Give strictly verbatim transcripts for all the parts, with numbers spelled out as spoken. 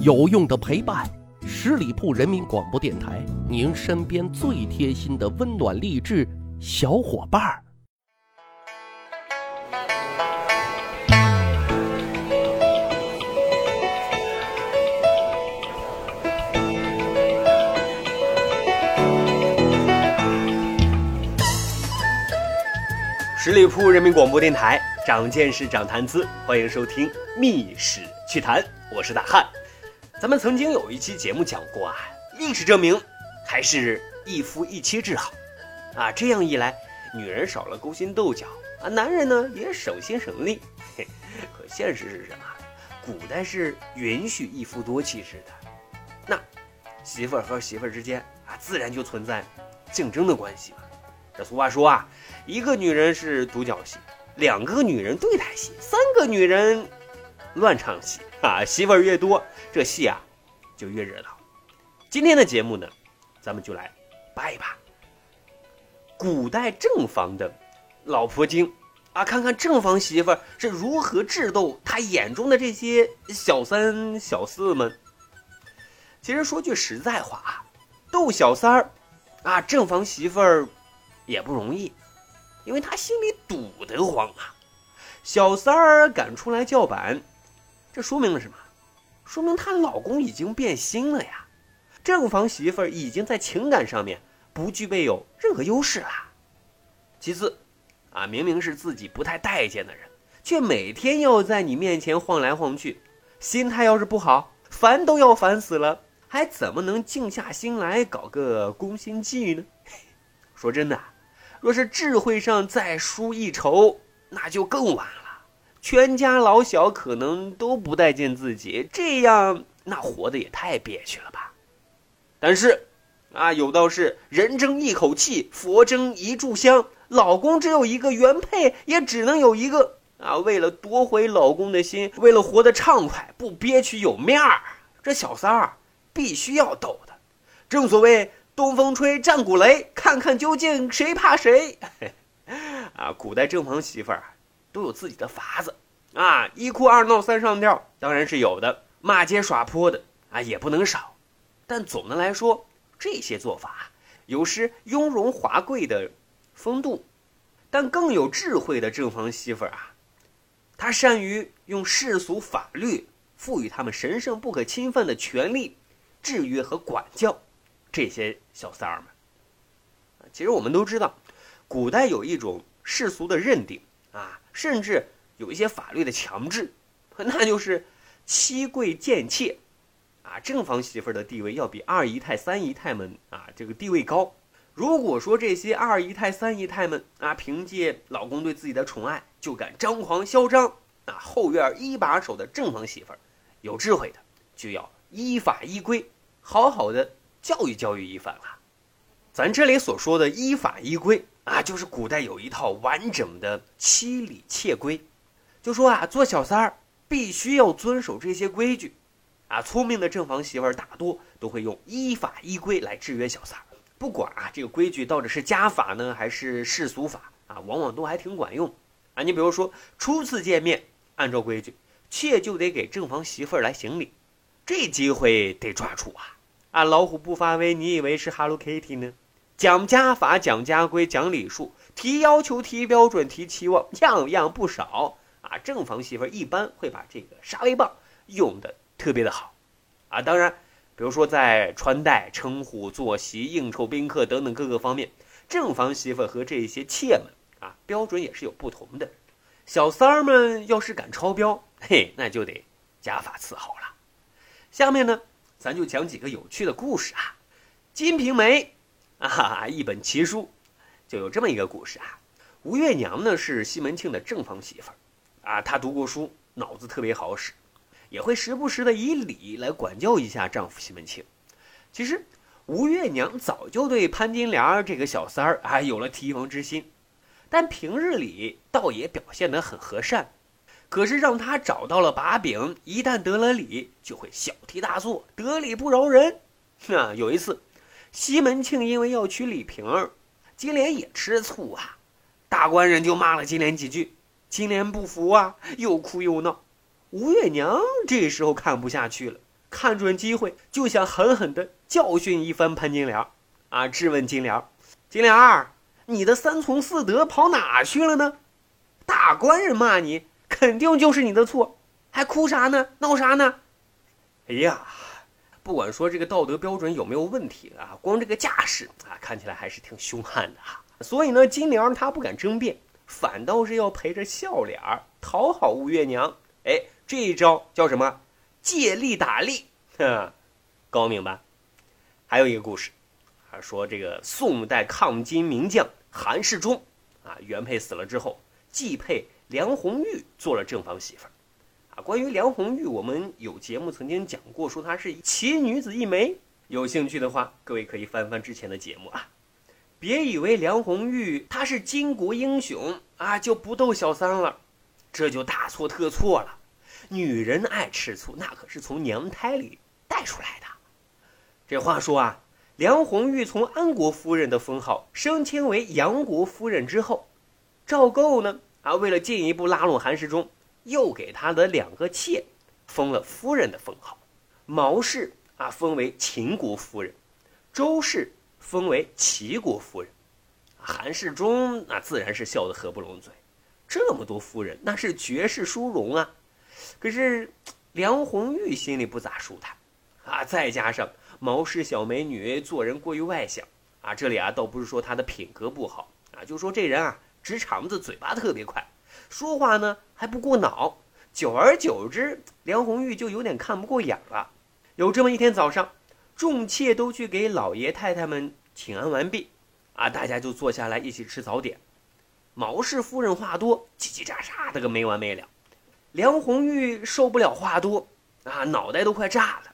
有用的陪伴，十里铺人民广播电台，您身边最贴心的温暖励志小伙伴。十里铺人民广播电台，长见识，长谈资，欢迎收听《秘史趣谈》，我是大汉。咱们曾经有一期节目讲过啊，历史证明还是一夫一妻制好啊，这样一来，女人少了勾心斗角啊，男人呢也省心省力。嘿，可现实是什么？古代是允许一夫多妻制的，那媳妇儿和媳妇儿之间啊，自然就存在竞争的关系嘛。这俗话说啊，一个女人是独角戏，两个女人对台戏，三个女人乱唱戏啊！媳妇儿越多，这戏啊就越热闹。今天的节目呢，咱们就来扒一扒古代正房的老婆精啊，看看正房媳妇儿是如何智斗她眼中的这些小三小四们。其实说句实在话啊，斗小三儿啊，正房媳妇儿也不容易，因为他心里堵得慌啊。小三儿敢出来叫板，这说明了什么？说明她老公已经变心了呀。正房媳妇儿已经在情感上面不具备有任何优势了。其次啊，明明是自己不太待见的人，却每天要在你面前晃来晃去，心态要是不好，烦都要烦死了，还怎么能静下心来搞个攻心计呢？说真的，若是智慧上再输一筹，那就更晚了。全家老小可能都不待见自己，这样那活得也太憋屈了吧。但是啊，有道是人争一口气，佛争一炷香，老公只有一个，原配也只能有一个啊。为了夺回老公的心，为了活得畅快，不憋屈有面儿，这小三儿必须要斗的。正所谓东风吹，战鼓擂，看看究竟谁怕谁。啊，古代正房媳妇儿都有自己的法子啊，一哭二闹三上吊当然是有的，骂街耍泼的啊也不能少。但总的来说，这些做法有失雍容华贵的风度。但更有智慧的正房媳妇儿啊，她善于用世俗法律赋予他们神圣不可侵犯的权利，制约和管教这些小三儿们。其实我们都知道，古代有一种世俗的认定啊，甚至有一些法律的强制，那就是妻贵贱妾啊。正房媳妇的地位要比二姨太三姨太们啊这个地位高。如果说这些二姨太三姨太们啊，凭借老公对自己的宠爱就敢张狂嚣张，那后院一把手的正房媳妇有智慧的就要依法依规好好的教育教育一番啊。咱这里所说的依法依规啊，就是古代有一套完整的妻礼妾规，就说啊，做小三儿必须要遵守这些规矩啊。聪明的正房媳妇儿大多都会用依法依规来制约小三儿，不管啊这个规矩到底是家法呢还是世俗法啊，往往都还挺管用啊。你比如说初次见面，按照规矩妾就得给正房媳妇儿来行礼，这机会得抓住啊。啊，老虎不发威，你以为是 Hello Kitty 呢？讲家法，讲家规，讲礼数，提要求，提标准，提期望，样样不少啊。正房媳妇一般会把这个杀威棒用的特别的好啊。当然，比如说在穿戴、称呼、坐席、应酬宾客等等各个方面，正房媳妇和这些妾们啊标准也是有不同的。小三儿们要是敢超标，嘿，那就得家法伺候了。下面呢，咱就讲几个有趣的故事啊。金瓶梅啊，一本奇书，就有这么一个故事啊。吴月娘呢是西门庆的正房媳妇儿啊，她读过书，脑子特别好使，也会时不时的以礼来管教一下丈夫西门庆。其实吴月娘早就对潘金莲这个小三儿啊有了提防之心，但平日里倒也表现得很和善。可是让他找到了把柄，一旦得了理，就会小题大做，得理不饶人。那有一次，西门庆因为要娶李瓶，金莲也吃醋啊，大官人就骂了金莲几句，金莲不服啊，又哭又闹。吴月娘这时候看不下去了，看准机会就想狠狠地教训一番潘金莲啊，质问金莲：金莲儿，你的三从四德跑哪去了呢？大官人骂你肯定就是你的错，还哭啥呢闹啥呢？哎呀，不管说这个道德标准有没有问题啊，光这个架势啊，看起来还是挺凶悍的啊。所以呢，金莲她不敢争辩，反倒是要陪着笑脸讨好吴月娘。哎，这一招叫什么？借力打力，哼，高明吧？还有一个故事，啊，说这个宋代抗金名将韩世忠啊，原配死了之后，继配梁红玉做了正房媳妇儿。啊，关于梁红玉，我们有节目曾经讲过，说她是奇女子一枚。有兴趣的话，各位可以翻翻之前的节目啊。别以为梁红玉她是巾帼英雄啊，就不逗小三了，这就大错特错了。女人爱吃醋，那可是从娘胎里带出来的。这话说啊，梁红玉从安国夫人的封号升迁为杨国夫人之后，赵构呢啊，为了进一步拉拢韩世忠，又给他的两个妾封了夫人的封号。毛氏啊封为秦国夫人，周氏封为齐国夫人。韩世忠那、啊、自然是笑得合不拢嘴，这么多夫人那是绝世殊荣啊。可是梁红玉心里不咋舒坦啊，再加上毛氏小美女做人过于外向啊，这里啊倒不是说她的品格不好啊，就说这人啊直肠子，嘴巴特别快，说话呢还不过脑，久而久之，梁红玉就有点看不过眼了。有这么一天早上，众妾都去给老爷太太们请安完毕啊，大家就坐下来一起吃早点。毛氏夫人话多，叽叽喳喳的个没完没了。梁红玉受不了话多啊，脑袋都快炸了。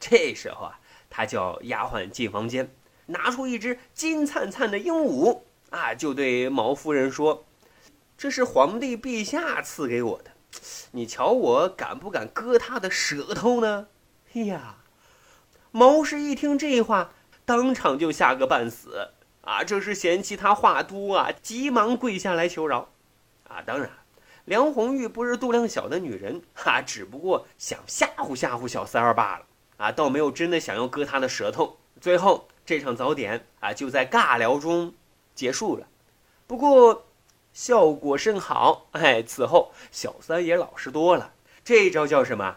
这时候啊，她叫丫鬟进房间，拿出一只金灿灿的鹦鹉啊，就对毛夫人说：这是皇帝陛下赐给我的，你瞧我敢不敢割他的舌头呢？哎呀，毛氏一听这话，当场就吓个半死啊！这是嫌弃他话多啊，急忙跪下来求饶啊！当然，梁红玉不是度量小的女人啊，只不过想吓唬吓唬小三儿罢了啊，倒没有真的想要割他的舌头。最后这场早点啊，就在尬聊中结束了。不过效果甚好，哎，此后小三也老实多了。这一招叫什么？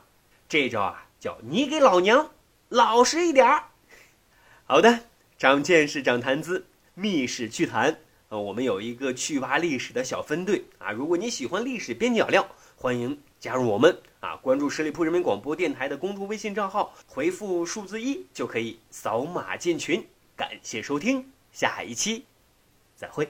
这一招啊，叫你给老娘老实一点儿。好的，长见识，长谈资，密史趣谈。呃，我们有一个趣挖历史的小分队啊，如果你喜欢历史边角料，欢迎加入我们啊！关注十里铺人民广播电台的公众微信账号，回复数字一就可以扫码进群。感谢收听，下一期再会。